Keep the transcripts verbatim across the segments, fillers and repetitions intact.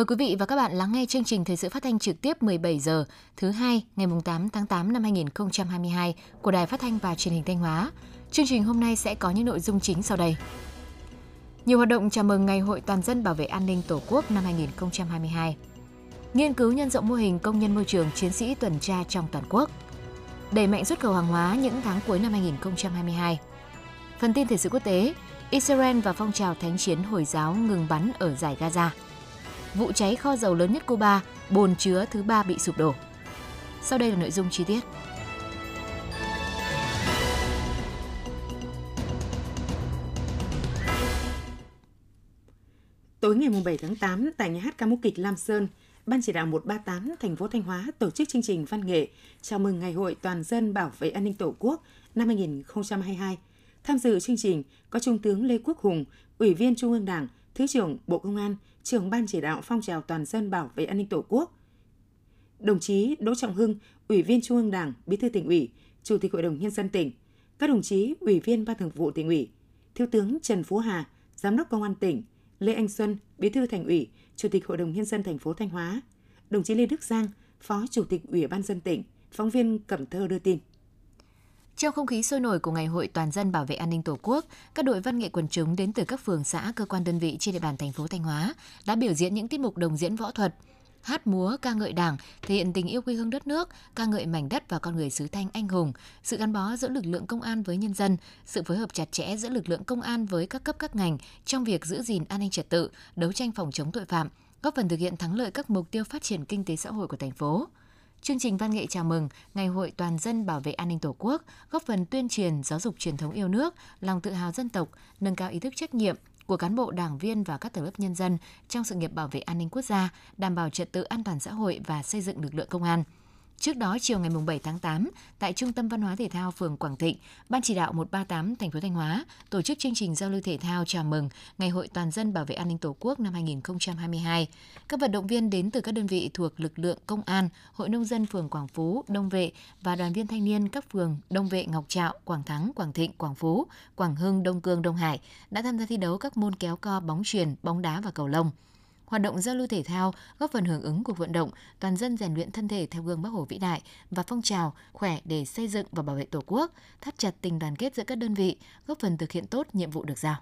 Mời quý vị và các bạn lắng nghe chương trình thời sự phát thanh trực tiếp mười bảy giờ thứ hai ngày tám tháng tám năm hai nghìn không trăm hai mươi hai của Đài Phát thanh và Truyền hình Thanh Hóa. Chương trình hôm nay sẽ có những nội dung chính sau đây. Nhiều hoạt động chào mừng Ngày hội Toàn dân bảo vệ an ninh Tổ quốc năm hai nghìn không trăm hai mươi hai. Nghiên cứu nhân rộng mô hình công nhân môi trường chiến sĩ tuần tra trong toàn quốc. Đẩy mạnh xuất khẩu hàng hóa những tháng cuối năm hai nghìn không trăm hai mươi hai. Phần tin thời sự quốc tế, Israel và phong trào thánh chiến Hồi giáo ngừng bắn ở dải Gaza. Vụ cháy kho dầu lớn nhất Cuba, bồn chứa thứ ba bị sụp đổ. Sau đây là nội dung chi tiết. Tối ngày bảy tháng tám, tại nhà hát ca mối kịch Lam Sơn, Ban chỉ đạo một ba tám thành phố Thanh Hóa tổ chức chương trình văn nghệ chào mừng Ngày hội Toàn dân bảo vệ an ninh Tổ quốc năm hai nghìn không trăm hai mươi hai. Tham dự chương trình có Trung tướng Lê Quốc Hùng, Ủy viên Trung ương Đảng, Thứ trưởng Bộ Công an, Trưởng Ban chỉ đạo phong trào Toàn dân bảo vệ an ninh Tổ quốc. Đồng chí Đỗ Trọng Hưng, Ủy viên Trung ương Đảng, Bí thư Tỉnh ủy, Chủ tịch Hội đồng Nhân dân tỉnh, các đồng chí Ủy viên Ban thường vụ Tỉnh ủy, Thiếu tướng Trần Phú Hà, Giám đốc Công an tỉnh, Lê Anh Xuân, Bí thư Thành ủy, Chủ tịch Hội đồng Nhân dân thành phố Thanh Hóa, đồng chí Lê Đức Giang, Phó Chủ tịch Ủy ban nhân dân tỉnh. Phóng viên Cẩm Thơ đưa tin. Trong không khí sôi nổi của Ngày hội Toàn dân bảo vệ an ninh Tổ quốc, các đội văn nghệ quần chúng đến từ các phường xã, cơ quan đơn vị trên địa bàn thành phố Thanh Hóa đã biểu diễn những tiết mục đồng diễn võ thuật, hát múa, ca ngợi Đảng, thể hiện tình yêu quê hương đất nước, ca ngợi mảnh đất và con người xứ Thanh anh hùng, sự gắn bó giữa lực lượng công an với nhân dân, sự phối hợp chặt chẽ giữa lực lượng công an với các cấp các ngành trong việc giữ gìn an ninh trật tự, đấu tranh phòng chống tội phạm, góp phần thực hiện thắng lợi các mục tiêu phát triển kinh tế xã hội của thành phố. Chương trình văn nghệ chào mừng Ngày hội Toàn dân bảo vệ an ninh Tổ quốc góp phần tuyên truyền giáo dục truyền thống yêu nước, lòng tự hào dân tộc, nâng cao ý thức trách nhiệm của cán bộ, đảng viên và các tầng lớp nhân dân trong sự nghiệp bảo vệ an ninh quốc gia, đảm bảo trật tự an toàn xã hội và xây dựng lực lượng công an. Trước đó, chiều ngày bảy tháng tám, tại Trung tâm Văn hóa Thể thao phường Quảng Thịnh, Ban chỉ đạo một ba tám thành phố Thanh Hóa tổ chức chương trình giao lưu thể thao chào mừng Ngày hội Toàn dân bảo vệ an ninh Tổ quốc năm hai nghìn không trăm hai mươi hai. Các vận động viên đến từ các đơn vị thuộc lực lượng công an, Hội nông dân phường Quảng Phú, Đông Vệ và đoàn viên thanh niên các phường Đông Vệ, Ngọc Trạo, Quảng Thắng, Quảng Thịnh, Quảng Phú, Quảng Hưng, Đông Cương, Đông Hải đã tham gia thi đấu các môn kéo co, bóng chuyền, bóng đá và cầu lông. Hoạt động giao lưu thể thao góp phần hưởng ứng cuộc vận động toàn dân rèn luyện thân thể theo gương Bác Hồ vĩ đại và phong trào khỏe để xây dựng và bảo vệ Tổ quốc, thắt chặt tình đoàn kết giữa các đơn vị, góp phần thực hiện tốt nhiệm vụ được giao.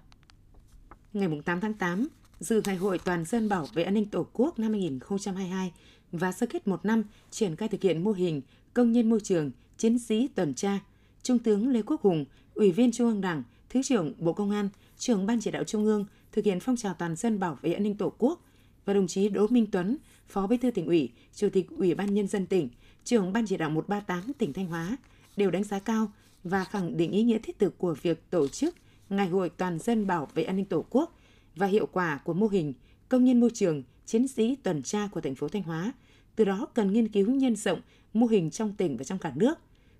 Ngày tám tháng tám, dự Ngày hội Toàn dân bảo vệ an ninh Tổ quốc năm hai nghìn không trăm hai mươi hai và sơ kết một năm triển khai thực hiện mô hình công nhân môi trường, chiến sĩ tuần tra, Trung tướng Lê Quốc Hùng, Ủy viên Trung ương Đảng, Thứ trưởng Bộ Công an, Trưởng Ban chỉ đạo Trung ương thực hiện phong trào toàn dân bảo vệ an ninh Tổ quốc, và đồng chí Đỗ Minh Tuấn, Phó Bí thư Tỉnh ủy, Chủ tịch Ủy ban nhân dân tỉnh, Trưởng Ban chỉ đạo một ba tám tỉnh Thanh Hóa đều đánh giá cao và khẳng định ý nghĩa thiết thực của việc tổ chức Ngày hội Toàn dân bảo vệ an ninh Tổ quốc và hiệu quả của mô hình công nhân môi trường, chiến sĩ tuần tra của thành phố Thanh Hóa. Từ đó cần nghiên cứu nhân rộng mô hình trong tỉnh và trong cả nước.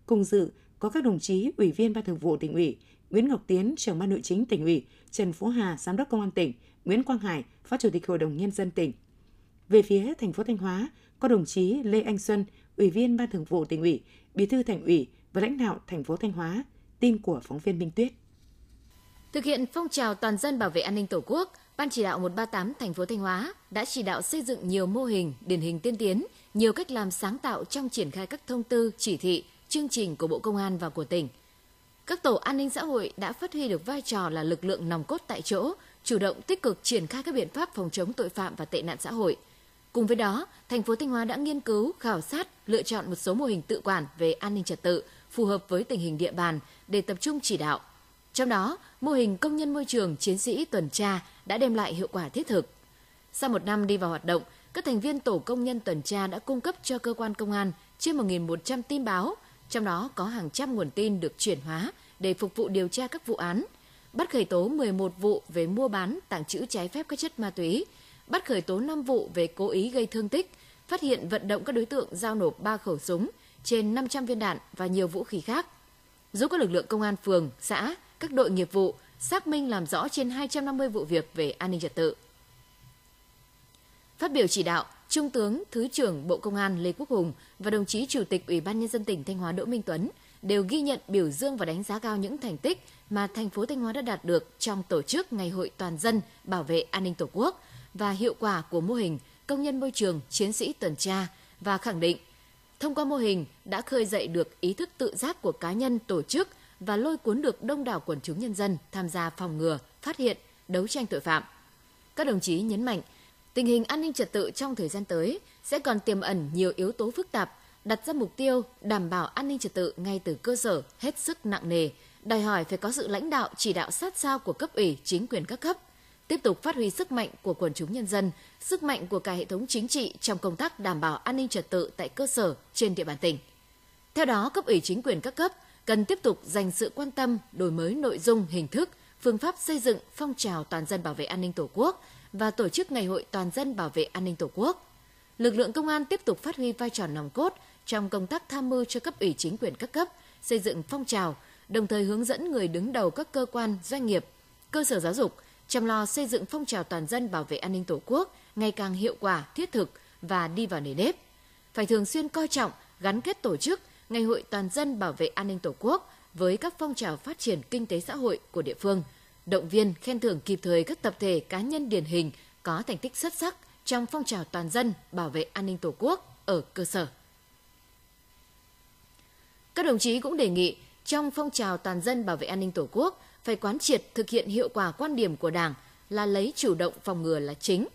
Cùng dự có các đồng chí Ủy viên Ban thường vụ Tỉnh ủy, Nguyễn Ngọc Tiến, Trưởng Ban Nội chính Tỉnh ủy, Trần Phú Hà, Giám đốc Công an tỉnh, Nguyễn Quang Hải, Phó Chủ tịch Hội đồng Nhân dân tỉnh. Về phía thành phố Thanh Hóa, có đồng chí Lê Anh Xuân, Ủy viên Ban thường vụ Tỉnh ủy, Bí thư Thành ủy và lãnh đạo thành phố Thanh Hóa. Tin của phóng viên Minh Tuyết. Thực hiện phong trào toàn dân bảo vệ an ninh Tổ quốc, Ban chỉ đạo một ba tám thành phố Thanh Hóa đã chỉ đạo xây dựng nhiều mô hình, điển hình tiên tiến, nhiều cách làm sáng tạo trong triển khai các thông tư, chỉ thị, chương trình của Bộ Công an và của tỉnh. Các tổ an ninh xã hội đã phát huy được vai trò là lực lượng nòng cốt tại chỗ, chủ động tích cực triển khai các biện pháp phòng chống tội phạm và tệ nạn xã hội. Cùng với đó, thành phố Thanh Hóa đã nghiên cứu, khảo sát, lựa chọn một số mô hình tự quản về an ninh trật tự phù hợp với tình hình địa bàn để tập trung chỉ đạo. Trong đó, mô hình công nhân môi trường, chiến sĩ tuần tra đã đem lại hiệu quả thiết thực. Sau một năm đi vào hoạt động, các thành viên tổ công nhân tuần tra đã cung cấp cho cơ quan công an trên một nghìn một trăm tin báo, trong đó có hàng trăm nguồn tin được chuyển hóa để phục vụ điều tra các vụ án, bắt khởi tố mười một vụ về mua bán, tàng trữ trái phép các chất ma túy, bắt khởi tố năm vụ về cố ý gây thương tích, phát hiện vận động các đối tượng giao nộp ba khẩu súng, trên năm trăm viên đạn và nhiều vũ khí khác. Giúp các lực lượng công an phường, xã, các đội nghiệp vụ xác minh làm rõ trên hai trăm năm mươi vụ việc về an ninh trật tự. Phát biểu chỉ đạo, Trung tướng, Thứ trưởng Bộ Công an Lê Quốc Hùng và đồng chí Chủ tịch Ủy ban nhân dân tỉnh Thanh Hóa Đỗ Minh Tuấn đều ghi nhận, biểu dương và đánh giá cao những thành tích mà thành phố Thanh Hóa đã đạt được trong tổ chức Ngày hội Toàn dân bảo vệ an ninh Tổ quốc và hiệu quả của mô hình công nhân môi trường, chiến sĩ tuần tra và khẳng định thông qua mô hình đã khơi dậy được ý thức tự giác của cá nhân, tổ chức và lôi cuốn được đông đảo quần chúng nhân dân tham gia phòng ngừa, phát hiện, đấu tranh tội phạm. Các đồng chí nhấn mạnh, tình hình an ninh trật tự trong thời gian tới sẽ còn tiềm ẩn nhiều yếu tố phức tạp, đặt ra mục tiêu đảm bảo an ninh trật tự ngay từ cơ sở hết sức nặng nề, đòi hỏi phải có sự lãnh đạo chỉ đạo sát sao của cấp ủy, chính quyền các cấp, tiếp tục phát huy sức mạnh của quần chúng nhân dân, sức mạnh của cả hệ thống chính trị trong công tác đảm bảo an ninh trật tự tại cơ sở trên địa bàn tỉnh. Theo đó, cấp ủy chính quyền các cấp cần tiếp tục dành sự quan tâm đổi mới nội dung, hình thức, phương pháp xây dựng phong trào toàn dân bảo vệ an ninh Tổ quốc và tổ chức ngày hội toàn dân bảo vệ an ninh Tổ quốc. Lực lượng công an tiếp tục phát huy vai trò nòng cốt trong công tác tham mưu cho cấp ủy chính quyền các cấp xây dựng phong trào, đồng thời hướng dẫn người đứng đầu các cơ quan, doanh nghiệp, cơ sở giáo dục chăm lo xây dựng phong trào toàn dân bảo vệ an ninh Tổ quốc ngày càng hiệu quả, thiết thực và đi vào nề nếp. Phải thường xuyên coi trọng, gắn kết tổ chức ngày hội toàn dân bảo vệ an ninh Tổ quốc với các phong trào phát triển kinh tế xã hội của địa phương, động viên khen thưởng kịp thời các tập thể, cá nhân điển hình có thành tích xuất sắc trong phong trào toàn dân bảo vệ an ninh Tổ quốc ở cơ sở. Các đồng chí cũng đề nghị trong phong trào toàn dân bảo vệ an ninh Tổ quốc phải quán triệt thực hiện hiệu quả quan điểm của Đảng là lấy chủ động phòng ngừa là chính.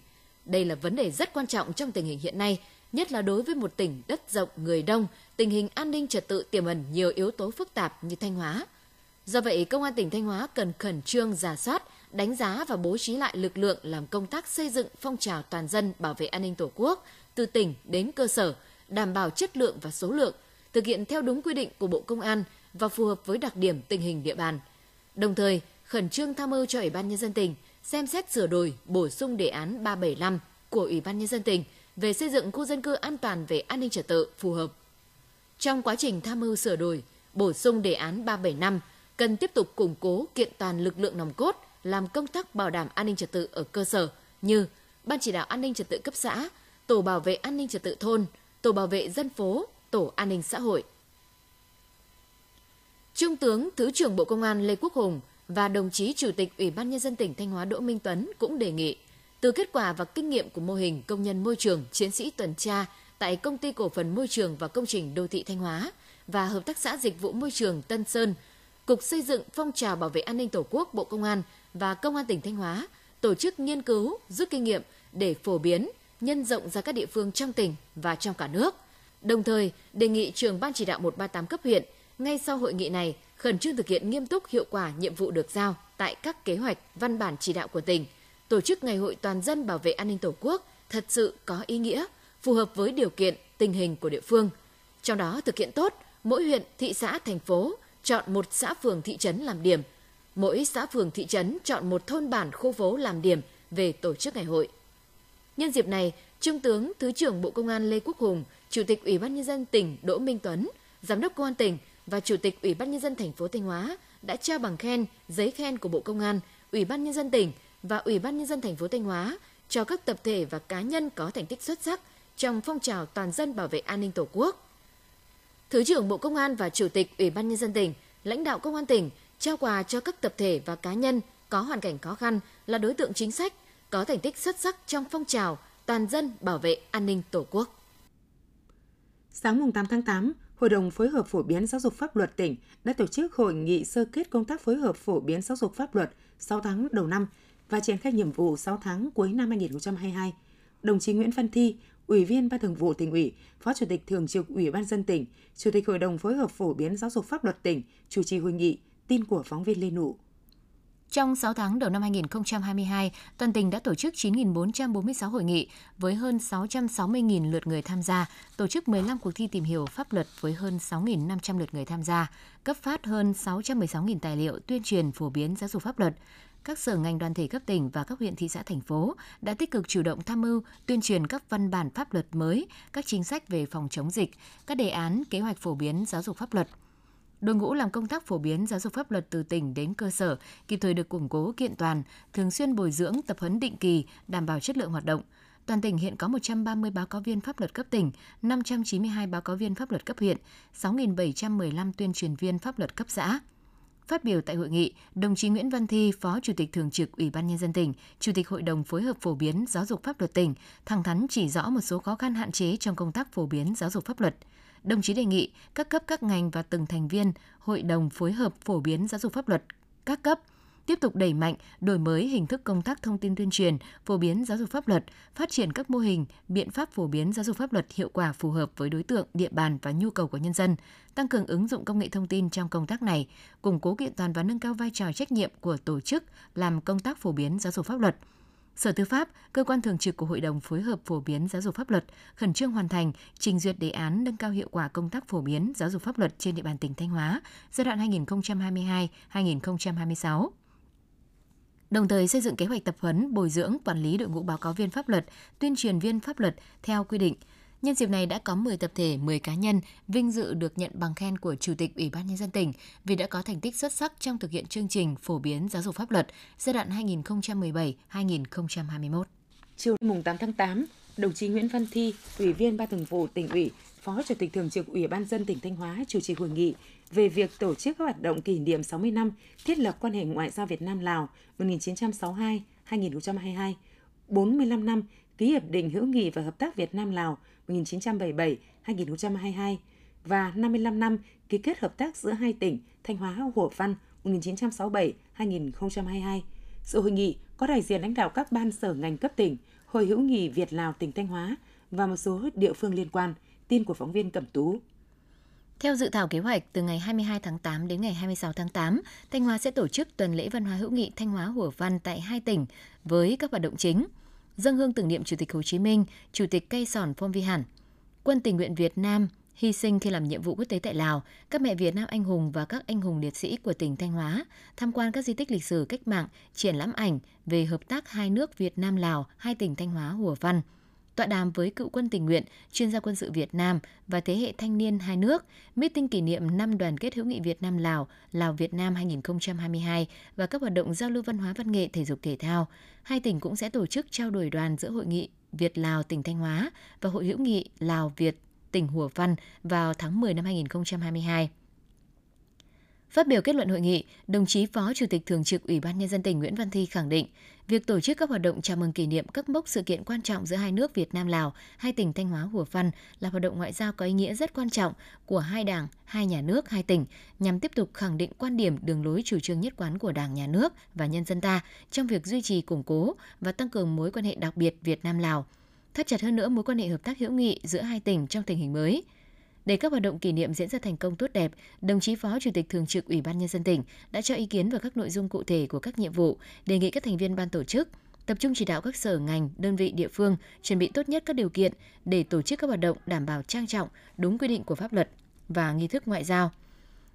Đây là vấn đề rất quan trọng trong tình hình hiện nay, nhất là đối với một tỉnh đất rộng người đông, tình hình an ninh trật tự tiềm ẩn nhiều yếu tố phức tạp như Thanh Hóa. Do vậy, Công an tỉnh Thanh Hóa cần khẩn trương rà soát, đánh giá và bố trí lại lực lượng làm công tác xây dựng phong trào toàn dân bảo vệ an ninh Tổ quốc từ tỉnh đến cơ sở, đảm bảo chất lượng và số lượng, thực hiện theo đúng quy định của Bộ Công an và phù hợp với đặc điểm tình hình địa bàn. Đồng thời, khẩn trương tham mưu cho Ủy ban Nhân dân tỉnh xem xét sửa đổi, bổ sung đề án ba bảy năm của Ủy ban Nhân dân tỉnh về xây dựng khu dân cư an toàn về an ninh trật tự phù hợp. Trong quá trình tham mưu sửa đổi, bổ sung đề án ba bảy năm, cần tiếp tục củng cố kiện toàn lực lượng nòng cốt làm công tác bảo đảm an ninh trật tự ở cơ sở như Ban chỉ đạo an ninh trật tự cấp xã, Tổ bảo vệ an ninh trật tự thôn, Tổ bảo vệ dân phố, Tổ an ninh xã hội. Trung tướng, Thứ trưởng Bộ Công an Lê Quốc Hùng và đồng chí Chủ tịch Ủy ban Nhân dân tỉnh Thanh Hóa Đỗ Minh Tuấn cũng đề nghị, từ kết quả và kinh nghiệm của mô hình công nhân môi trường, chiến sĩ tuần tra tại Công ty Cổ phần Môi trường và Công trình Đô thị Thanh Hóa và Hợp tác xã Dịch vụ Môi trường Tân Sơn, Cục Xây dựng Phong trào Bảo vệ An ninh Tổ quốc Bộ Công an và Công an tỉnh Thanh Hóa tổ chức nghiên cứu, rút kinh nghiệm để phổ biến, nhân rộng ra các địa phương trong tỉnh và trong cả nước. Đồng thời, đề nghị trưởng Ban chỉ đạo một ba tám cấp huyện ngay sau hội nghị này khẩn trương thực hiện nghiêm túc hiệu quả nhiệm vụ được giao tại các kế hoạch, văn bản chỉ đạo của tỉnh, tổ chức ngày hội toàn dân bảo vệ an ninh Tổ quốc thật sự có ý nghĩa, phù hợp với điều kiện, tình hình của địa phương. Trong đó thực hiện tốt, mỗi huyện, thị xã, thành phố chọn một xã phường thị trấn làm điểm, mỗi xã phường thị trấn chọn một thôn bản khu phố làm điểm về tổ chức ngày hội. Nhân dịp này, Trung tướng, Thứ trưởng Bộ Công an Lê Quốc Hùng, Chủ tịch Ủy ban Nhân dân tỉnh Đỗ Minh Tuấn, Giám đốc Công an tỉnh và Chủ tịch Ủy ban Nhân dân thành phố Thanh Hóa đã trao bằng khen, giấy khen của Bộ Công an, Ủy ban Nhân dân tỉnh và Ủy ban Nhân dân thành phố Thanh Hóa cho các tập thể và cá nhân có thành tích xuất sắc trong phong trào toàn dân bảo vệ an ninh Tổ quốc. Thứ trưởng Bộ Công an và Chủ tịch Ủy ban Nhân dân tỉnh, lãnh đạo Công an tỉnh trao quà cho các tập thể và cá nhân có hoàn cảnh khó khăn, là đối tượng chính sách, có thành tích xuất sắc trong phong trào toàn dân bảo vệ an ninh Tổ quốc. Sáng tám tháng tám, Hội đồng phối hợp phổ biến giáo dục pháp luật tỉnh đã tổ chức hội nghị sơ kết công tác phối hợp phổ biến giáo dục pháp luật sáu tháng đầu năm và triển khai nhiệm vụ sáu tháng cuối năm hai nghìn không trăm hai mươi hai. Đồng chí Nguyễn Văn Thi, Ủy viên Ban Thường vụ Tỉnh ủy, Phó Chủ tịch Thường trực Ủy ban dân tỉnh, Chủ tịch Hội đồng phối hợp phổ biến giáo dục pháp luật tỉnh chủ trì hội nghị. Tin của phóng viên Lê Nụ. Trong sáu tháng đầu năm hai nghìn không trăm hai mươi hai, toàn tỉnh đã tổ chức chín nghìn bốn trăm bốn mươi sáu hội nghị với hơn sáu trăm sáu mươi nghìn lượt người tham gia, tổ chức mười lăm cuộc thi tìm hiểu pháp luật với hơn sáu nghìn năm trăm lượt người tham gia, cấp phát hơn sáu trăm mười sáu nghìn tài liệu tuyên truyền phổ biến giáo dục pháp luật. Các sở ngành đoàn thể cấp tỉnh và các huyện thị xã thành phố đã tích cực chủ động tham mưu, tuyên truyền các văn bản pháp luật mới, các chính sách về phòng chống dịch, các đề án, kế hoạch phổ biến giáo dục pháp luật. Đội ngũ làm công tác phổ biến giáo dục pháp luật từ tỉnh đến cơ sở kịp thời được củng cố kiện toàn, thường xuyên bồi dưỡng, tập huấn định kỳ, đảm bảo chất lượng hoạt động. Toàn tỉnh hiện có một trăm ba mươi báo cáo viên pháp luật cấp tỉnh, năm trăm chín mươi hai báo cáo viên pháp luật cấp huyện, sáu nghìn bảy trăm mười lăm tuyên truyền viên pháp luật cấp xã. Phát biểu tại hội nghị, đồng chí Nguyễn Văn Thi, Phó Chủ tịch Thường trực Ủy ban Nhân dân tỉnh, Chủ tịch Hội đồng Phối hợp Phổ biến Giáo dục pháp luật tỉnh, thẳng thắn chỉ rõ một số khó khăn hạn chế trong công tác phổ biến giáo dục pháp luật. Đồng chí đề nghị các cấp các ngành và từng thành viên Hội đồng Phối hợp Phổ biến Giáo dục pháp luật các cấp tiếp tục đẩy mạnh, đổi mới hình thức công tác thông tin tuyên truyền, phổ biến giáo dục pháp luật, phát triển các mô hình, biện pháp phổ biến giáo dục pháp luật hiệu quả phù hợp với đối tượng, địa bàn và nhu cầu của nhân dân, tăng cường ứng dụng công nghệ thông tin trong công tác này, củng cố kiện toàn và nâng cao vai trò trách nhiệm của tổ chức làm công tác phổ biến giáo dục pháp luật. Sở Tư pháp, cơ quan thường trực của Hội đồng Phối hợp Phổ biến Giáo dục pháp luật, khẩn trương hoàn thành, trình duyệt đề án nâng cao hiệu quả công tác phổ biến giáo dục pháp luật trên địa bàn tỉnh Thanh Hóa giai đoạn hai nghìn không trăm hai mươi hai đến hai nghìn không trăm hai mươi sáu. Đồng thời xây dựng kế hoạch tập huấn, bồi dưỡng, quản lý đội ngũ báo cáo viên pháp luật, tuyên truyền viên pháp luật theo quy định. Nhân dịp này đã có mười tập thể, mười cá nhân vinh dự được nhận bằng khen của Chủ tịch Ủy ban Nhân dân tỉnh vì đã có thành tích xuất sắc trong thực hiện chương trình phổ biến giáo dục pháp luật giai đoạn hai nghìn không trăm mười bảy đến hai nghìn không trăm hai mươi mốt. Chiều mùng tám tháng tám, đồng chí Nguyễn Văn Thi, Ủy viên Ban Thường vụ Tỉnh ủy, Phó Chủ tịch Thường trực Ủy ban Nhân dân tỉnh Thanh Hóa chủ trì hội nghị về việc tổ chức các hoạt động kỷ niệm sáu mươi năm thiết lập quan hệ ngoại giao Việt Nam-Lào một nghìn chín trăm sáu mươi hai đến hai nghìn không trăm hai mươi hai, bốn mươi lăm năm ký hiệp định hữu nghị và hợp tác Việt Nam-Lào một nghìn chín trăm bảy mươi bảy đến hai nghìn không trăm hai mươi hai và năm mươi lăm năm ký kết hợp tác giữa hai tỉnh Thanh Hóa-Hủa Văn một nghìn chín trăm sáu mươi bảy đến hai nghìn không trăm hai mươi hai. Sự hội nghị có đại diện lãnh đạo các ban sở ngành cấp tỉnh, Hội hữu nghị Việt Lào tỉnh Thanh Hóa và một số địa phương liên quan. Tin của phóng viên Cẩm Tú. Theo dự thảo kế hoạch, từ ngày hai mươi hai tháng tám đến ngày hai mươi sáu tháng tám, Thanh Hóa sẽ tổ chức tuần lễ văn hóa hữu nghị Thanh Hóa-Hủa Văn tại hai tỉnh với các hoạt động chính: dâng hương tưởng niệm Chủ tịch Hồ Chí Minh, Chủ tịch Cây Sòn Phong Vi Hẳn, Quân tình nguyện Việt Nam hy sinh khi làm nhiệm vụ quốc tế tại Lào, các mẹ Việt Nam anh hùng và các anh hùng liệt sĩ của tỉnh Thanh Hóa, tham quan các di tích lịch sử cách mạng, triển lãm ảnh về hợp tác hai nước Việt Nam-Lào, hai tỉnh Thanh Hóa-Hủa Văn. Tọa đàm với cựu quân tình nguyện, chuyên gia quân sự Việt Nam và thế hệ thanh niên hai nước, meeting kỷ niệm năm đoàn kết hữu nghị Việt Nam-Lào, Lào-Việt Nam hai nghìn không trăm hai mươi hai và các hoạt động giao lưu văn hóa văn nghệ thể dục thể thao. Hai tỉnh cũng sẽ tổ chức trao đổi đoàn giữa Hội nghị Việt-Lào tỉnh Thanh Hóa và Hội hữu nghị Lào-Việt tỉnh Hủa Văn vào tháng mười năm hai nghìn không trăm hai mươi hai. Phát biểu kết luận hội nghị, đồng chí Phó Chủ tịch Thường trực Ủy ban Nhân dân tỉnh Nguyễn Văn Thi khẳng định, việc tổ chức các hoạt động chào mừng kỷ niệm các mốc sự kiện quan trọng giữa hai nước Việt Nam-Lào, hai tỉnh Thanh Hóa-Hủa Văn là hoạt động ngoại giao có ý nghĩa rất quan trọng của hai đảng, hai nhà nước, hai tỉnh, nhằm tiếp tục khẳng định quan điểm đường lối chủ trương nhất quán của Đảng, Nhà nước và nhân dân ta trong việc duy trì, củng cố và tăng cường mối quan hệ đặc biệt Việt Nam-Lào, thắt chặt hơn nữa mối quan hệ hợp tác hữu nghị giữa hai tỉnh trong tình hình mới. Để các hoạt động kỷ niệm diễn ra thành công tốt đẹp, đồng chí Phó Chủ tịch Thường trực Ủy ban Nhân dân tỉnh đã cho ý kiến vào các nội dung cụ thể của các nhiệm vụ, đề nghị các thành viên ban tổ chức tập trung chỉ đạo các sở ngành, đơn vị địa phương chuẩn bị tốt nhất các điều kiện để tổ chức các hoạt động đảm bảo trang trọng, đúng quy định của pháp luật và nghi thức ngoại giao.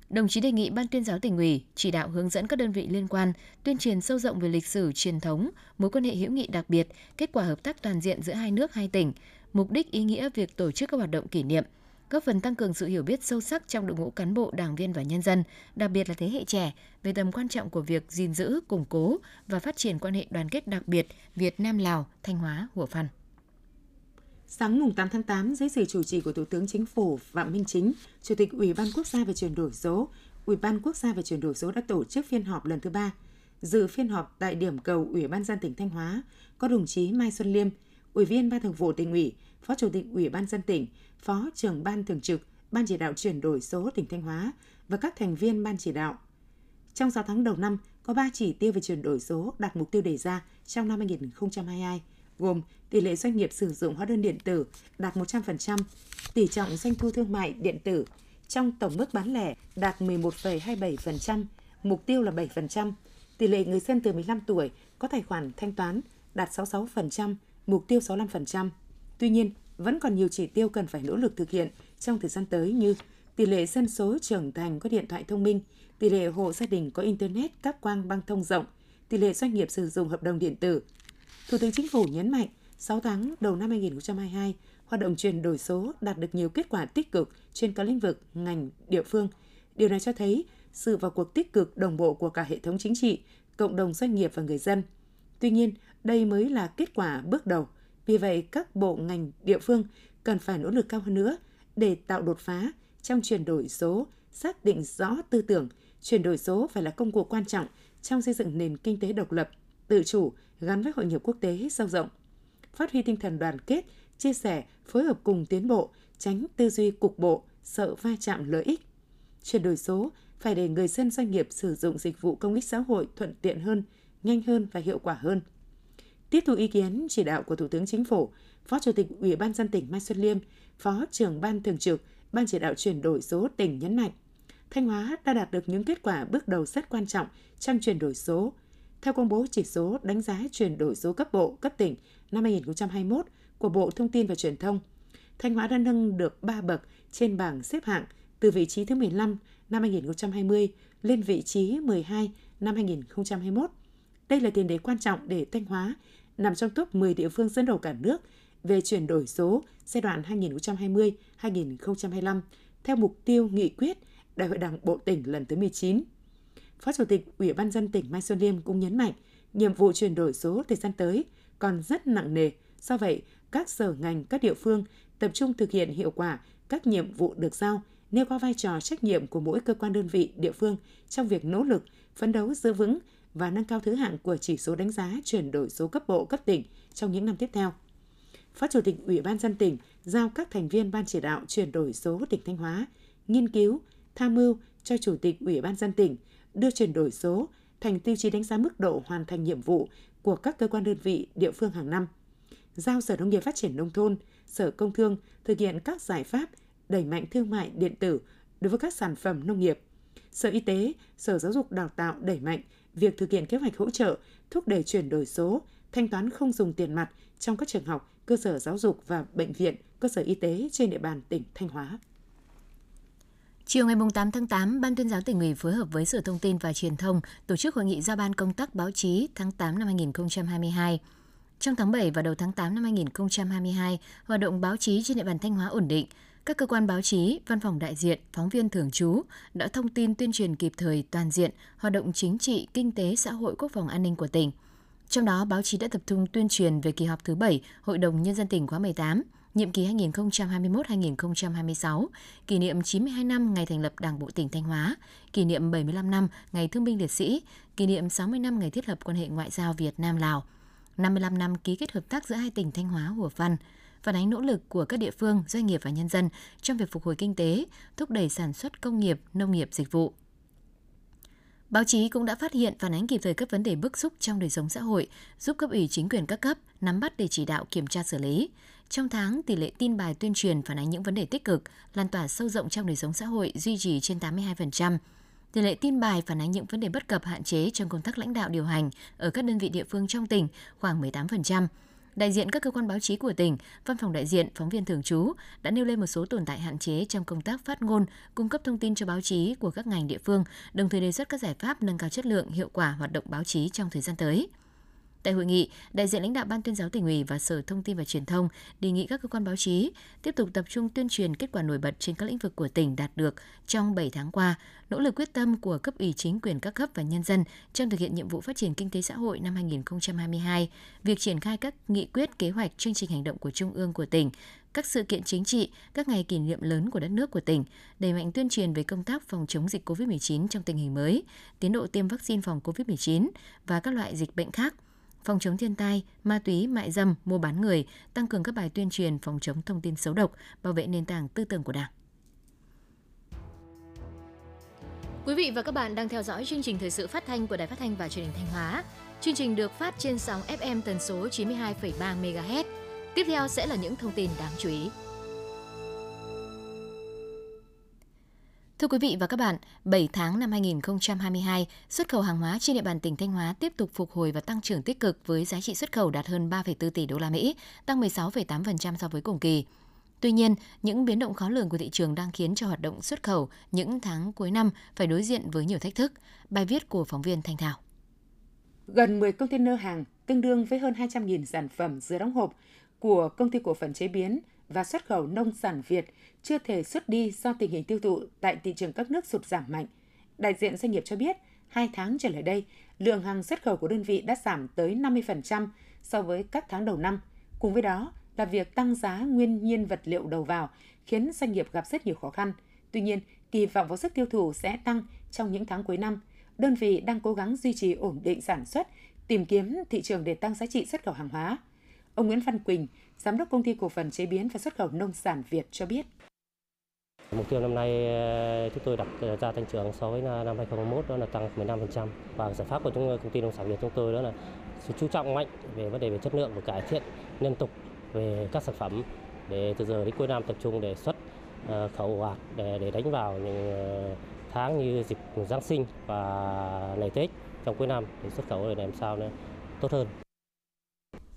Đồng chí đề nghị Ban Tuyên giáo Tỉnh ủy chỉ đạo hướng dẫn các đơn vị liên quan tuyên truyền sâu rộng về lịch sử, truyền thống, mối quan hệ hữu nghị đặc biệt, kết quả hợp tác toàn diện giữa hai nước, hai tỉnh, mục đích, ý nghĩa việc tổ chức các hoạt động kỷ niệm, góp phần tăng cường sự hiểu biết sâu sắc trong đội ngũ cán bộ, đảng viên và nhân dân, đặc biệt là thế hệ trẻ, về tầm quan trọng của việc gìn giữ, củng cố và phát triển quan hệ đoàn kết đặc biệt Việt Nam-Lào, Thanh Hóa-Hủa Văn. Sáng mùng tám tháng tám, dưới sự chủ trì của Thủ tướng Chính phủ Phạm Minh Chính, Chủ tịch Ủy ban Quốc gia về chuyển đổi số, Ủy ban Quốc gia về chuyển đổi số đã tổ chức phiên họp lần thứ ba. Dự phiên họp tại điểm cầu Ủy ban nhân dân tỉnh Thanh Hóa có đồng chí Mai Xuân Liêm, Ủy viên Ban Thường vụ Tỉnh ủy, Phó Chủ tịch Ủy ban nhân dân tỉnh, Phó trưởng Ban Thường trực, Ban Chỉ đạo chuyển đổi số tỉnh Thanh Hóa và các thành viên Ban Chỉ đạo. Trong sáu tháng đầu năm, có ba chỉ tiêu về chuyển đổi số đạt mục tiêu đề ra trong năm hai nghìn không trăm hai mươi hai, gồm tỷ lệ doanh nghiệp sử dụng hóa đơn điện tử đạt một trăm phần trăm, tỷ trọng doanh thu thương mại điện tử trong tổng mức bán lẻ đạt mười một phẩy hai mươi bảy phần trăm, mục tiêu là bảy phần trăm, tỷ lệ người dân từ mười lăm tuổi có tài khoản thanh toán đạt sáu mươi sáu phần trăm, mục tiêu sáu mươi lăm phần trăm. Tuy nhiên, vẫn còn nhiều chỉ tiêu cần phải nỗ lực thực hiện trong thời gian tới như tỷ lệ dân số trưởng thành có điện thoại thông minh, tỷ lệ hộ gia đình có Internet cáp quang băng thông rộng, tỷ lệ doanh nghiệp sử dụng hợp đồng điện tử. Thủ tướng Chính phủ nhấn mạnh, sáu tháng đầu năm hai nghìn không trăm hai mươi hai, hoạt động chuyển đổi số đạt được nhiều kết quả tích cực trên các lĩnh vực, ngành, địa phương. Điều này cho thấy sự vào cuộc tích cực đồng bộ của cả hệ thống chính trị, cộng đồng doanh nghiệp và người dân. Tuy nhiên, đây mới là kết quả bước đầu. Vì vậy, các bộ ngành địa phương cần phải nỗ lực cao hơn nữa để tạo đột phá trong chuyển đổi số, xác định rõ tư tưởng, chuyển đổi số phải là công cụ quan trọng trong xây dựng nền kinh tế độc lập, tự chủ gắn với hội nhập quốc tế sâu rộng. Phát huy tinh thần đoàn kết, chia sẻ, phối hợp cùng tiến bộ, tránh tư duy cục bộ, sợ va chạm lợi ích. Chuyển đổi số phải để người dân doanh nghiệp sử dụng dịch vụ công ích xã hội thuận tiện hơn, nhanh hơn và hiệu quả hơn. Tiếp thu ý kiến chỉ đạo của Thủ tướng Chính phủ, Phó Chủ tịch Ủy ban nhân dân tỉnh Mai Xuân Liêm, Phó trưởng Ban Thường trực Ban Chỉ đạo Chuyển đổi số tỉnh nhấn mạnh, Thanh Hóa đã đạt được những kết quả bước đầu rất quan trọng trong chuyển đổi số. Theo công bố chỉ số đánh giá chuyển đổi số cấp bộ, cấp tỉnh năm hai nghìn không trăm hai mươi mốt của Bộ Thông tin và Truyền thông, Thanh Hóa đã nâng được ba bậc trên bảng xếp hạng từ vị trí thứ mười lăm năm hai nghìn không trăm hai mươi lên vị trí mười hai năm hai nghìn không trăm hai mươi mốt. Đây là tiền đề quan trọng để Thanh Hóa nằm trong top mười địa phương dẫn đầu cả nước về chuyển đổi số giai đoạn hai nghìn không trăm hai mươi đến hai nghìn không trăm hai mươi lăm theo mục tiêu nghị quyết Đại hội Đảng Bộ Tỉnh lần thứ mười chín. Phó Chủ tịch Ủy ban nhân dân tỉnh Mai Xuân Liêm cũng nhấn mạnh, nhiệm vụ chuyển đổi số thời gian tới còn rất nặng nề. Do vậy, các sở ngành, các địa phương tập trung thực hiện hiệu quả các nhiệm vụ được giao, nêu cao vai trò trách nhiệm của mỗi cơ quan đơn vị địa phương trong việc nỗ lực, phấn đấu giữ vững và nâng cao thứ hạng của chỉ số đánh giá chuyển đổi số cấp bộ, cấp tỉnh trong những năm tiếp theo. Phó Chủ tịch Ủy ban nhân dân tỉnh giao các thành viên Ban Chỉ đạo Chuyển đổi số tỉnh Thanh Hóa nghiên cứu, tham mưu cho Chủ tịch Ủy ban nhân dân tỉnh đưa chuyển đổi số thành tiêu chí đánh giá mức độ hoàn thành nhiệm vụ của các cơ quan đơn vị địa phương hàng năm. Giao Sở Nông nghiệp Phát triển Nông thôn, Sở Công Thương thực hiện các giải pháp đẩy mạnh thương mại điện tử đối với các sản phẩm nông nghiệp. Sở Y tế, Sở Giáo dục Đào tạo đẩy mạnh việc thực hiện kế hoạch hỗ trợ, thúc đẩy chuyển đổi số, thanh toán không dùng tiền mặt trong các trường học, cơ sở giáo dục và bệnh viện, cơ sở y tế trên địa bàn tỉnh Thanh Hóa. Chiều ngày tám tháng tám, Ban Tuyên giáo Tỉnh ủy phối hợp với Sở Thông tin và Truyền thông tổ chức hội nghị giao ban công tác báo chí tháng tám năm hai nghìn không trăm hai mươi hai. Trong tháng bảy và đầu tháng tám năm hai nghìn không trăm hai mươi hai, hoạt động báo chí trên địa bàn Thanh Hóa ổn định. Các cơ quan báo chí, văn phòng đại diện, phóng viên thường trú đã thông tin tuyên truyền kịp thời toàn diện hoạt động chính trị, kinh tế, xã hội, quốc phòng, an ninh của tỉnh. Trong đó, báo chí đã tập trung tuyên truyền về kỳ họp thứ bảy Hội đồng Nhân dân tỉnh khóa mười tám, nhiệm kỳ hai nghìn không trăm hai mươi mốt đến hai nghìn không trăm hai mươi sáu, kỷ niệm chín mươi hai năm ngày thành lập Đảng bộ tỉnh Thanh Hóa, kỷ niệm bảy mươi lăm năm ngày Thương binh Liệt sĩ, kỷ niệm sáu mươi năm ngày thiết lập quan hệ ngoại giao Việt Nam-Lào, năm mươi lăm năm ký kết hợp tác giữa hai tỉnh Thanh Hóa, Hủa Văn, phản ánh nỗ lực của các địa phương, doanh nghiệp và nhân dân trong việc phục hồi kinh tế, thúc đẩy sản xuất công nghiệp, nông nghiệp, dịch vụ. Báo chí cũng đã phát hiện, phản ánh kịp thời các vấn đề bức xúc trong đời sống xã hội, giúp cấp ủy chính quyền các cấp nắm bắt để chỉ đạo, kiểm tra, xử lý. Trong tháng, tỷ lệ tin bài tuyên truyền phản ánh những vấn đề tích cực, lan tỏa sâu rộng trong đời sống xã hội duy trì trên tám mươi hai phần trăm. Tỷ lệ tin bài phản ánh những vấn đề bất cập, hạn chế trong công tác lãnh đạo điều hành ở các đơn vị địa phương trong tỉnh khoảng mười tám phần trăm. Đại diện các cơ quan báo chí của tỉnh, văn phòng đại diện, phóng viên thường trú đã nêu lên một số tồn tại hạn chế trong công tác phát ngôn, cung cấp thông tin cho báo chí của các ngành địa phương, đồng thời đề xuất các giải pháp nâng cao chất lượng, hiệu quả hoạt động báo chí trong thời gian tới. Tại hội nghị, đại diện lãnh đạo Ban Tuyên giáo Tỉnh ủy và Sở Thông tin và Truyền thông đề nghị các cơ quan báo chí tiếp tục tập trung tuyên truyền kết quả nổi bật trên các lĩnh vực của tỉnh đạt được trong bảy tháng qua, nỗ lực quyết tâm của cấp ủy chính quyền các cấp và nhân dân trong thực hiện nhiệm vụ phát triển kinh tế xã hội năm hai nghìn không trăm hai mươi hai, việc triển khai các nghị quyết, kế hoạch, chương trình hành động của Trung ương, của tỉnh, các sự kiện chính trị, các ngày kỷ niệm lớn của đất nước, của tỉnh, đẩy mạnh tuyên truyền về công tác phòng chống dịch covid mười chín trong tình hình mới, tiến độ tiêm vaccine phòng covid mười chín và các loại dịch bệnh khác, phòng chống thiên tai, ma túy, mại dâm, mua bán người, tăng cường các bài tuyên truyền phòng chống thông tin xấu độc, bảo vệ nền tảng tư tưởng của Đảng. Quý vị và các bạn đang theo dõi chương trình thời sự phát thanh của Đài Phát thanh và Truyền hình Thanh Hóa. Chương trình được phát trên sóng ép em tần số chín mươi hai phẩy ba mê ga héc. Tiếp theo sẽ là những thông tin đáng chú ý. Thưa quý vị và các bạn, bảy tháng năm hai nghìn không trăm hai mươi hai, xuất khẩu hàng hóa trên địa bàn tỉnh Thanh Hóa tiếp tục phục hồi và tăng trưởng tích cực với giá trị xuất khẩu đạt hơn ba phẩy tư tỷ đô la Mỹ, tăng mười sáu phẩy tám phần trăm so với cùng kỳ. Tuy nhiên, những biến động khó lường của thị trường đang khiến cho hoạt động xuất khẩu những tháng cuối năm phải đối diện với nhiều thách thức. Bài viết của phóng viên Thanh Thảo. Gần mười container hàng tương đương với hơn hai trăm nghìn sản phẩm dứa đóng hộp của Công ty Cổ phần Chế biến và Xuất khẩu Nông sản Việt chưa thể xuất đi do tình hình tiêu thụ tại thị trường các nước sụt giảm mạnh. Đại diện doanh nghiệp cho biết, hai tháng trở lại đây, lượng hàng xuất khẩu của đơn vị đã giảm tới năm mươi phần trăm so với các tháng đầu năm. Cùng với đó là việc tăng giá nguyên nhiên vật liệu đầu vào khiến doanh nghiệp gặp rất nhiều khó khăn, Tuy nhiên, kỳ vọng vào sức tiêu thụ sẽ tăng trong những tháng cuối năm. Đơn vị đang cố gắng duy trì ổn định sản xuất, tìm kiếm thị trường để tăng giá trị xuất khẩu hàng hóa. Ông Nguyễn Văn Quỳnh, Giám đốc Công ty Cổ phần Chế biến và Xuất khẩu Nông sản Việt cho biết. Mục tiêu năm nay chúng tôi đặt ra tăng trưởng so với năm hai nghìn không trăm hai mươi mốt đó là tăng mười lăm phần trăm. Và giải pháp của chúng công ty Nông sản Việt chúng tôi đó là chú trọng mạnh về vấn đề về chất lượng và cải thiện liên tục về các sản phẩm để từ giờ đến cuối năm tập trung để xuất khẩu hoạt để, để đánh vào những tháng như dịp Giáng sinh và ngày Tết trong cuối năm để xuất khẩu để làm sao nữa tốt hơn.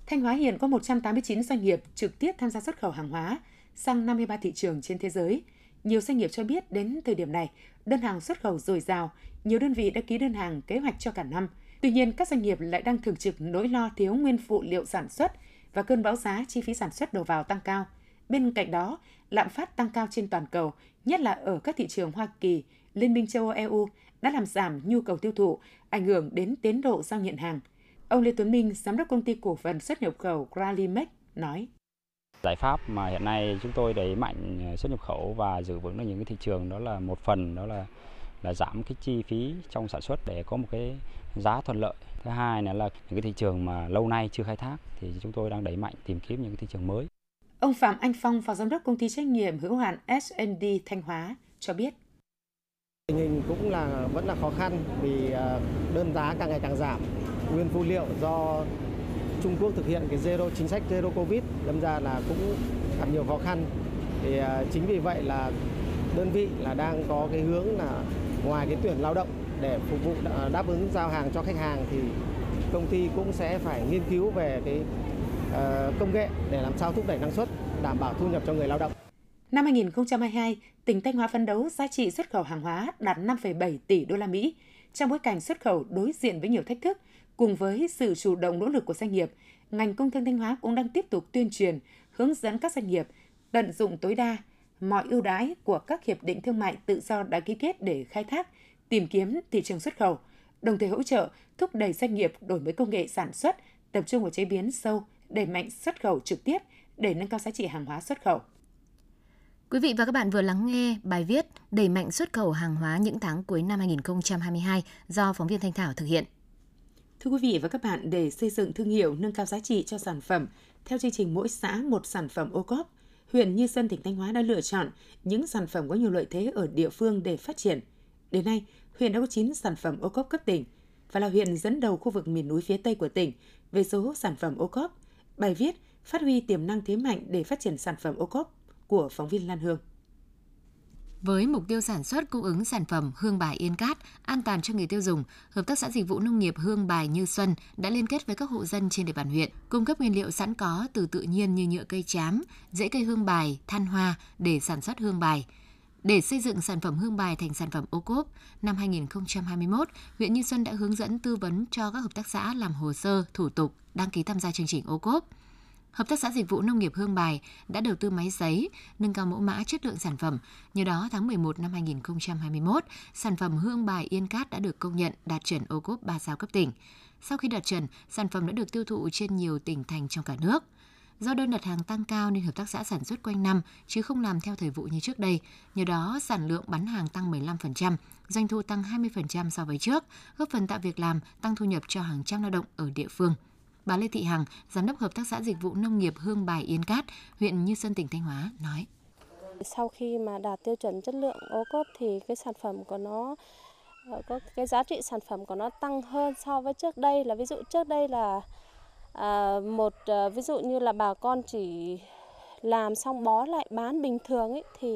Thanh Hóa hiện có một trăm tám mươi chín doanh nghiệp trực tiếp tham gia xuất khẩu hàng hóa sang năm mươi ba thị trường trên thế giới. Nhiều doanh nghiệp cho biết đến thời điểm này, đơn hàng xuất khẩu dồi dào, nhiều đơn vị đã ký đơn hàng kế hoạch cho cả năm. Tuy nhiên, các doanh nghiệp lại đang thường trực nỗi lo thiếu nguyên phụ liệu sản xuất và cơn bão giá chi phí sản xuất đầu vào tăng cao. Bên cạnh đó, lạm phát tăng cao trên toàn cầu, nhất là ở các thị trường Hoa Kỳ, Liên minh châu Âu e u đã làm giảm nhu cầu tiêu thụ, ảnh hưởng đến tiến độ giao nhận hàng. Ông Lê Tuấn Minh, Giám đốc Công ty Cổ phần Xuất nhập khẩu Gralimex nói. Giải pháp mà hiện nay chúng tôi đẩy mạnh xuất nhập khẩu và giữ vững được những cái thị trường đó là một phần đó là là giảm cái chi phí trong sản xuất để có một cái giá thuận lợi. Thứ hai nữa là những cái thị trường mà lâu nay chưa khai thác thì chúng tôi đang đẩy mạnh tìm kiếm những cái thị trường mới. Ông Phạm Anh Phong, Phó Giám đốc Công ty Trách nhiệm hữu hạn ét en đê Thanh Hóa cho biết. Tình hình cũng là vẫn là khó khăn vì đơn giá càng ngày càng giảm. Nguyên phụ liệu do Trung Quốc thực hiện cái zero chính sách zero Covid đâm ra là cũng gặp nhiều khó khăn. Thì chính vì vậy là đơn vị là đang có cái hướng là ngoài cái tuyển lao động để phục vụ đáp ứng giao hàng cho khách hàng thì công ty cũng sẽ phải nghiên cứu về cái công nghệ để làm sao thúc đẩy năng suất, đảm bảo thu nhập cho người lao động. Năm hai nghìn không trăm hai mươi hai, tỉnh Thanh Hóa phấn đấu giá trị xuất khẩu hàng hóa đạt năm phẩy bảy tỷ đô la Mỹ trong bối cảnh xuất khẩu đối diện với nhiều thách thức. Cùng với sự chủ động nỗ lực của doanh nghiệp, ngành công thương Thanh Hóa cũng đang tiếp tục tuyên truyền, hướng dẫn các doanh nghiệp tận dụng tối đa mọi ưu đãi của các hiệp định thương mại tự do đã ký kết để khai thác, tìm kiếm thị trường xuất khẩu, đồng thời hỗ trợ thúc đẩy doanh nghiệp đổi mới công nghệ sản xuất, tập trung vào chế biến sâu, đẩy mạnh xuất khẩu trực tiếp để nâng cao giá trị hàng hóa xuất khẩu. Quý vị và các bạn vừa lắng nghe bài viết đẩy mạnh xuất khẩu hàng hóa những tháng cuối năm hai nghìn không trăm hai mươi hai do phóng viên Thanh Thảo thực hiện. Thưa quý vị và các bạn, để xây dựng thương hiệu nâng cao giá trị cho sản phẩm, theo chương trình mỗi xã một sản phẩm ô cốp, huyện Như Xuân, tỉnh Thanh Hóa đã lựa chọn những sản phẩm có nhiều lợi thế ở địa phương để phát triển. Đến nay, huyện đã có chín sản phẩm ô cốp cấp tỉnh và là huyện dẫn đầu khu vực miền núi phía Tây của tỉnh về số sản phẩm ô cốp. Bài viết phát huy tiềm năng thế mạnh để phát triển sản phẩm ô cốp của phóng viên Lan Hương. Với mục tiêu sản xuất cung ứng sản phẩm hương bài Yên Cát an toàn cho người tiêu dùng, Hợp tác xã Dịch vụ Nông nghiệp Hương Bài Như Xuân đã liên kết với các hộ dân trên địa bàn huyện, cung cấp nguyên liệu sẵn có từ tự nhiên như nhựa cây trám, rễ cây hương bài, than hoa để sản xuất hương bài. Để xây dựng sản phẩm hương bài thành sản phẩm ô cốp, năm hai nghìn không trăm hai mươi mốt, huyện Như Xuân đã hướng dẫn tư vấn cho các hợp tác xã làm hồ sơ, thủ tục, đăng ký tham gia chương trình ô cốp. Hợp tác xã Dịch vụ Nông nghiệp Hương Bài đã đầu tư máy giấy, nâng cao mẫu mã chất lượng sản phẩm. Nhờ đó, tháng mười một năm hai nghìn không trăm hai mươi mốt, sản phẩm Hương Bài Yên Cát đã được công nhận đạt chuẩn ô cốp ba sao cấp tỉnh. Sau khi đạt chuẩn, sản phẩm đã được tiêu thụ trên nhiều tỉnh thành trong cả nước. Do đơn đặt hàng tăng cao nên hợp tác xã sản xuất quanh năm, chứ không làm theo thời vụ như trước đây. Nhờ đó, sản lượng bán hàng tăng mười lăm phần trăm, doanh thu tăng hai mươi phần trăm so với trước, góp phần tạo việc làm, tăng thu nhập cho hàng trăm lao động ở địa phương. Bà Lê Thị Hằng, Giám đốc Hợp tác xã Dịch vụ Nông nghiệp Hương Bài Yên Cát, huyện Như Xuân, tỉnh Thanh Hóa nói. Sau khi mà đạt tiêu chuẩn chất lượng ô cốp thì cái sản phẩm của nó, có cái giá trị sản phẩm của nó tăng hơn so với trước đây. Là ví dụ trước đây là à, một à, ví dụ như là bà con chỉ làm xong bó lại bán bình thường ấy, thì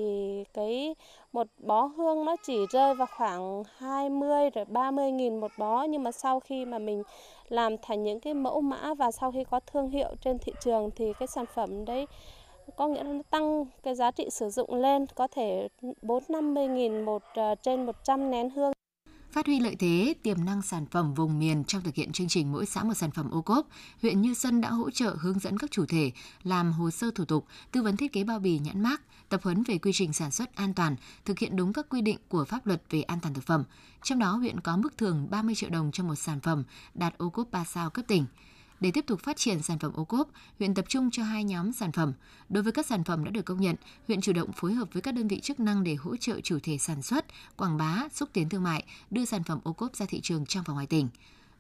cái một bó hương nó chỉ rơi vào khoảng hai mươi đến ba mươi nghìn một bó, nhưng mà sau khi mà mình làm thành những cái mẫu mã và sau khi có thương hiệu trên thị trường thì cái sản phẩm đấy có nghĩa là nó tăng cái giá trị sử dụng lên, có thể bốn mươi đến năm mươi nghìn một trên một trăm nén hương. Phát huy lợi thế, tiềm năng sản phẩm vùng miền trong thực hiện chương trình mỗi xã một sản phẩm ô cốp, huyện Như Xuân đã hỗ trợ hướng dẫn các chủ thể làm hồ sơ thủ tục, tư vấn thiết kế bao bì nhãn mác, tập huấn về quy trình sản xuất an toàn, thực hiện đúng các quy định của pháp luật về an toàn thực phẩm. Trong đó, huyện có mức thưởng ba mươi triệu đồng cho một sản phẩm đạt ô cốp ba sao cấp tỉnh. Để tiếp tục phát triển sản phẩm ô cốp, huyện tập trung cho hai nhóm sản phẩm. Đối với các sản phẩm đã được công nhận, huyện chủ động phối hợp với các đơn vị chức năng để hỗ trợ chủ thể sản xuất, quảng bá, xúc tiến thương mại, đưa sản phẩm ô cốp ra thị trường trong và ngoài tỉnh.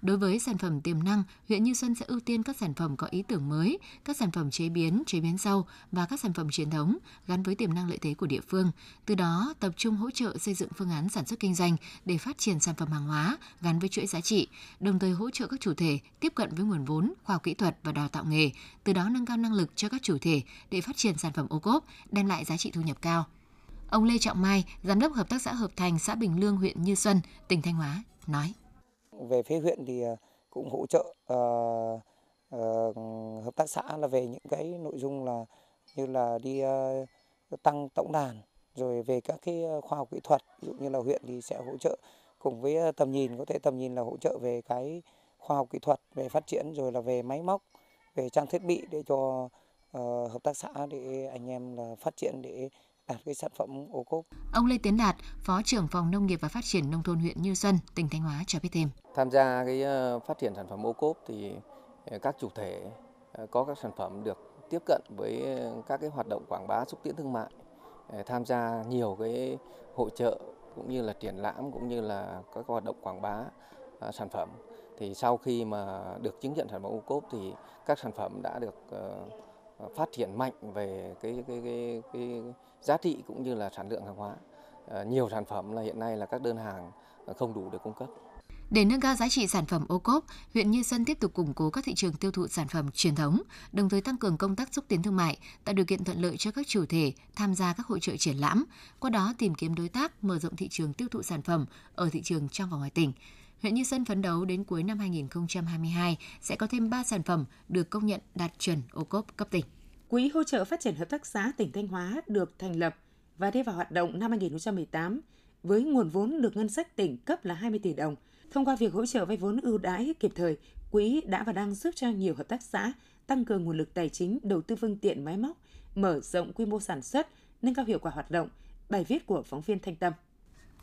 Đối với sản phẩm tiềm năng, huyện Như Xuân sẽ ưu tiên các sản phẩm có ý tưởng mới, các sản phẩm chế biến, chế biến rau và các sản phẩm truyền thống gắn với tiềm năng lợi thế của địa phương. Từ đó, tập trung hỗ trợ xây dựng phương án sản xuất kinh doanh để phát triển sản phẩm hàng hóa gắn với chuỗi giá trị, đồng thời hỗ trợ các chủ thể tiếp cận với nguồn vốn, khoa học kỹ thuật và đào tạo nghề, từ đó nâng cao năng lực cho các chủ thể để phát triển sản phẩm ô cốp, đem lại giá trị thu nhập cao. Ông Lê Trọng Mai, Giám đốc Hợp tác xã Hợp Thành, xã Bình Lương, huyện Như Xuân, tỉnh Thanh Hóa, nói. Về phía huyện thì cũng hỗ trợ uh, uh, hợp tác xã là về những cái nội dung là như là đi uh, tăng tổng đàn, rồi về các cái khoa học kỹ thuật, ví dụ như là huyện thì sẽ hỗ trợ cùng với tầm nhìn, có thể tầm nhìn là hỗ trợ về cái khoa học kỹ thuật, về phát triển, rồi là về máy móc, về trang thiết bị để cho uh, hợp tác xã, để anh em là phát triển để đạt cái sản phẩm ô cốp. Ông Lê Tiến Đạt, Phó trưởng phòng Nông nghiệp và Phát triển Nông thôn huyện Như Xuân, tỉnh Thanh Hóa cho biết thêm. Tham gia cái phát triển sản phẩm ô cốp thì các chủ thể có các sản phẩm được tiếp cận với các cái hoạt động quảng bá, xúc tiến thương mại, tham gia nhiều cái hội chợ cũng như là triển lãm, cũng như là các hoạt động quảng bá sản phẩm. Thì sau khi mà được chứng nhận sản phẩm ô cốp thì các sản phẩm đã được phát triển mạnh về cái, cái, cái, cái giá trị cũng như là sản lượng hàng hóa. À, nhiều sản phẩm là hiện nay là các đơn hàng không đủ để cung cấp. Để nâng cao giá trị sản phẩm ô cốp, huyện Như Xuân tiếp tục củng cố các thị trường tiêu thụ sản phẩm truyền thống, đồng thời tăng cường công tác xúc tiến thương mại, tạo điều kiện thuận lợi cho các chủ thể tham gia các hội chợ triển lãm, qua đó tìm kiếm đối tác, mở rộng thị trường tiêu thụ sản phẩm ở thị trường trong và ngoài tỉnh. Huyện Như Xuân phấn đấu đến cuối năm hai nghìn không trăm hai mươi hai sẽ có thêm ba sản phẩm được công nhận đạt chuẩn ô cốp cấp tỉnh. Quỹ hỗ trợ phát triển hợp tác xã tỉnh Thanh Hóa được thành lập và đi vào hoạt động năm hai nghìn không trăm mười tám với nguồn vốn được ngân sách tỉnh cấp là hai mươi tỷ đồng. Thông qua việc hỗ trợ vay vốn ưu đãi kịp thời, quỹ đã và đang giúp cho nhiều hợp tác xã tăng cường nguồn lực tài chính, đầu tư phương tiện máy móc, mở rộng quy mô sản xuất, nâng cao hiệu quả hoạt động. Bài viết của phóng viên Thanh Tâm.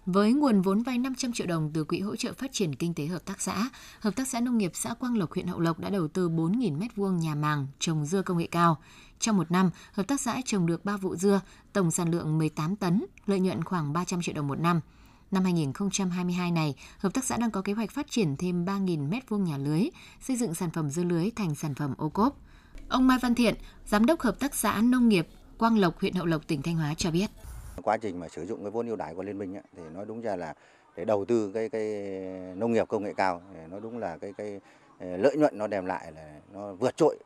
Với nguồn vốn vay năm trăm triệu đồng từ Quỹ hỗ trợ phát triển kinh tế hợp tác xã, Hợp tác xã Nông nghiệp xã Quang Lộc, huyện Hậu Lộc đã đầu tư bốn nghìn mét vuông nhà màng trồng dưa công nghệ cao. Trong một năm, hợp tác xã trồng được ba vụ dưa, tổng sản lượng mười tám tấn, lợi nhuận khoảng ba trăm triệu đồng một năm. Năm hai nghìn không trăm hai mươi hai này, hợp tác xã đang có kế hoạch phát triển thêm ba nghìn mét vuông nhà lưới, xây dựng sản phẩm dưa lưới thành sản phẩm ô cốp. Ông Mai Văn Thiện, Giám đốc Hợp tác xã Nông nghiệp Quang Lộc, huyện Hậu Lộc, tỉnh Thanh Hóa cho biết. Quá trình mà sử dụng cái vốn ưu đãi của Liên minh ấy, thì nói đúng ra là để đầu tư cái cái nông nghiệp công nghệ cao, nó đúng là cái cái lợi nhuận nó đem lại là nó vượt trội,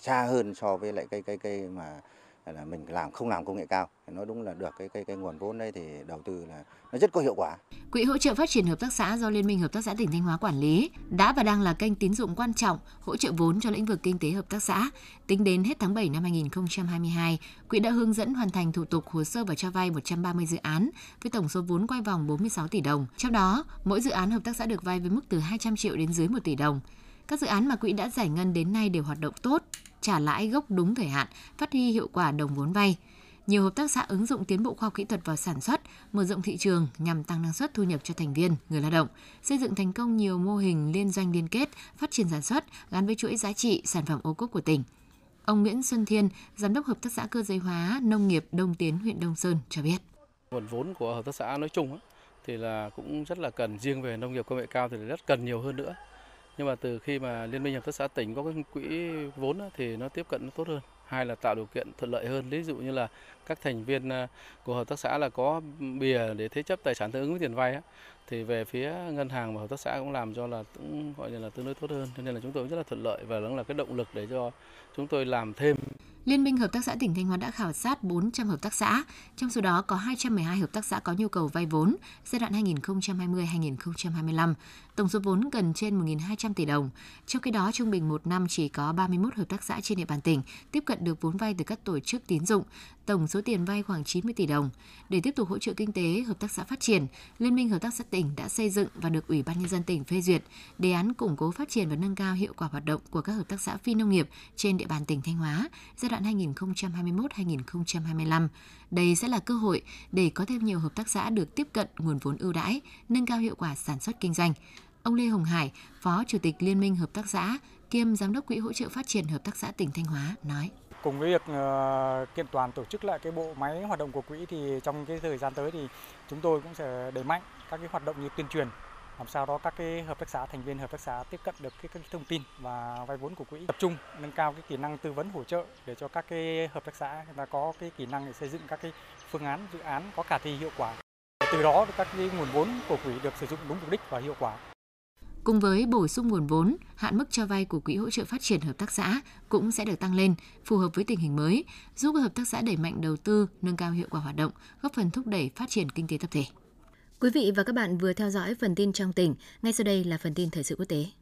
xa hơn so với lại cái cái cái mà là mình làm không làm công nghệ cao. Nó đúng là được cái cái cái nguồn vốn đây thì đầu tư là nó rất có hiệu quả. Quỹ hỗ trợ phát triển hợp tác xã do Liên minh Hợp tác xã tỉnh Thanh Hóa quản lý đã và đang là kênh tín dụng quan trọng hỗ trợ vốn cho lĩnh vực kinh tế hợp tác xã. Tính đến hết tháng bảy năm hai nghìn không trăm hai mươi hai, quỹ đã hướng dẫn hoàn thành thủ tục hồ sơ và cho vay một trăm ba mươi dự án với tổng số vốn quay vòng bốn mươi sáu tỷ đồng. Trong đó, mỗi dự án hợp tác xã được vay với mức từ hai trăm triệu đến dưới một tỷ đồng. Các dự án mà quỹ đã giải ngân đến nay đều hoạt động tốt, trả lãi gốc đúng thời hạn, phát huy hiệu quả đồng vốn vay. Nhiều hợp tác xã ứng dụng tiến bộ khoa học kỹ thuật vào sản xuất, mở rộng thị trường nhằm tăng năng suất thu nhập cho thành viên, người lao động, xây dựng thành công nhiều mô hình liên doanh liên kết, phát triển sản xuất gắn với chuỗi giá trị sản phẩm ô cốp của tỉnh. Ông Nguyễn Xuân Thiên, Giám đốc Hợp tác xã Cơ giới hóa Nông nghiệp Đông Tiến, huyện Đông Sơn cho biết. Nguồn vốn của hợp tác xã nói chung thì là cũng rất là cần, riêng về nông nghiệp công nghệ cao thì rất cần nhiều hơn nữa. Nhưng mà từ khi mà Liên minh Hợp tác xã tỉnh có cái quỹ vốn thì nó tiếp cận nó tốt hơn. Hai là tạo điều kiện thuận lợi hơn. Ví dụ như là các thành viên của hợp tác xã là có bìa để thế chấp tài sản tương ứng với tiền vay. Thì về phía ngân hàng và hợp tác xã cũng làm cho là cũng gọi là tương đối tốt hơn. Cho nên là chúng tôi cũng rất là thuận lợi và đó là cái động lực để cho chúng tôi làm thêm. Liên minh Hợp tác xã tỉnh Thanh Hóa đã khảo sát bốn trăm hợp tác xã, trong số đó có hai trăm mười hai hợp tác xã có nhu cầu vay vốn giai đoạn hai nghìn không trăm hai mươi đến hai nghìn không trăm hai mươi lăm, tổng số vốn gần trên một nghìn hai trăm tỷ đồng. Trong khi đó, trung bình một năm chỉ có ba mươi mốt hợp tác xã trên địa bàn tỉnh tiếp cận được vốn vay từ các tổ chức tín dụng, tổng số tiền vay khoảng chín mươi tỷ đồng. Để tiếp tục hỗ trợ kinh tế hợp tác xã phát triển, Liên minh Hợp tác xã tỉnh đã xây dựng và được Ủy ban Nhân dân tỉnh phê duyệt đề án củng cố phát triển và nâng cao hiệu quả hoạt động của các hợp tác xã phi nông nghiệp trên địa bàn tỉnh Thanh Hóa giai đoạn hai nghìn không trăm hai mươi mốt đến hai nghìn không trăm hai mươi lăm. Đây sẽ là cơ hội để có thêm nhiều hợp tác xã được tiếp cận nguồn vốn ưu đãi, nâng cao hiệu quả sản xuất kinh doanh. Ông Lê Hồng Hải, Phó Chủ tịch Liên minh Hợp tác xã, kiêm Giám đốc Quỹ hỗ trợ phát triển Hợp tác xã tỉnh Thanh Hóa nói. Cùng với việc uh, kiện toàn tổ chức lại cái bộ máy hoạt động của quỹ thì trong cái thời gian tới thì chúng tôi cũng sẽ đẩy mạnh các cái hoạt động như tuyên truyền, làm sao đó các cái hợp tác xã, thành viên hợp tác xã tiếp cận được cái, các thông tin và vay vốn của quỹ, tập trung nâng cao cái kỹ năng tư vấn hỗ trợ để cho các cái hợp tác xã người ta có cái kỹ năng để xây dựng các cái phương án, dự án có khả thi hiệu quả. Từ đó các cái nguồn vốn của quỹ được sử dụng đúng mục đích và hiệu quả. Cùng với bổ sung nguồn vốn, hạn mức cho vay của Quỹ hỗ trợ phát triển hợp tác xã cũng sẽ được tăng lên, phù hợp với tình hình mới, giúp hợp tác xã đẩy mạnh đầu tư, nâng cao hiệu quả hoạt động, góp phần thúc đẩy phát triển kinh tế tập thể. Quý vị và các bạn vừa theo dõi phần tin trong tỉnh, ngay sau đây là phần tin thời sự quốc tế.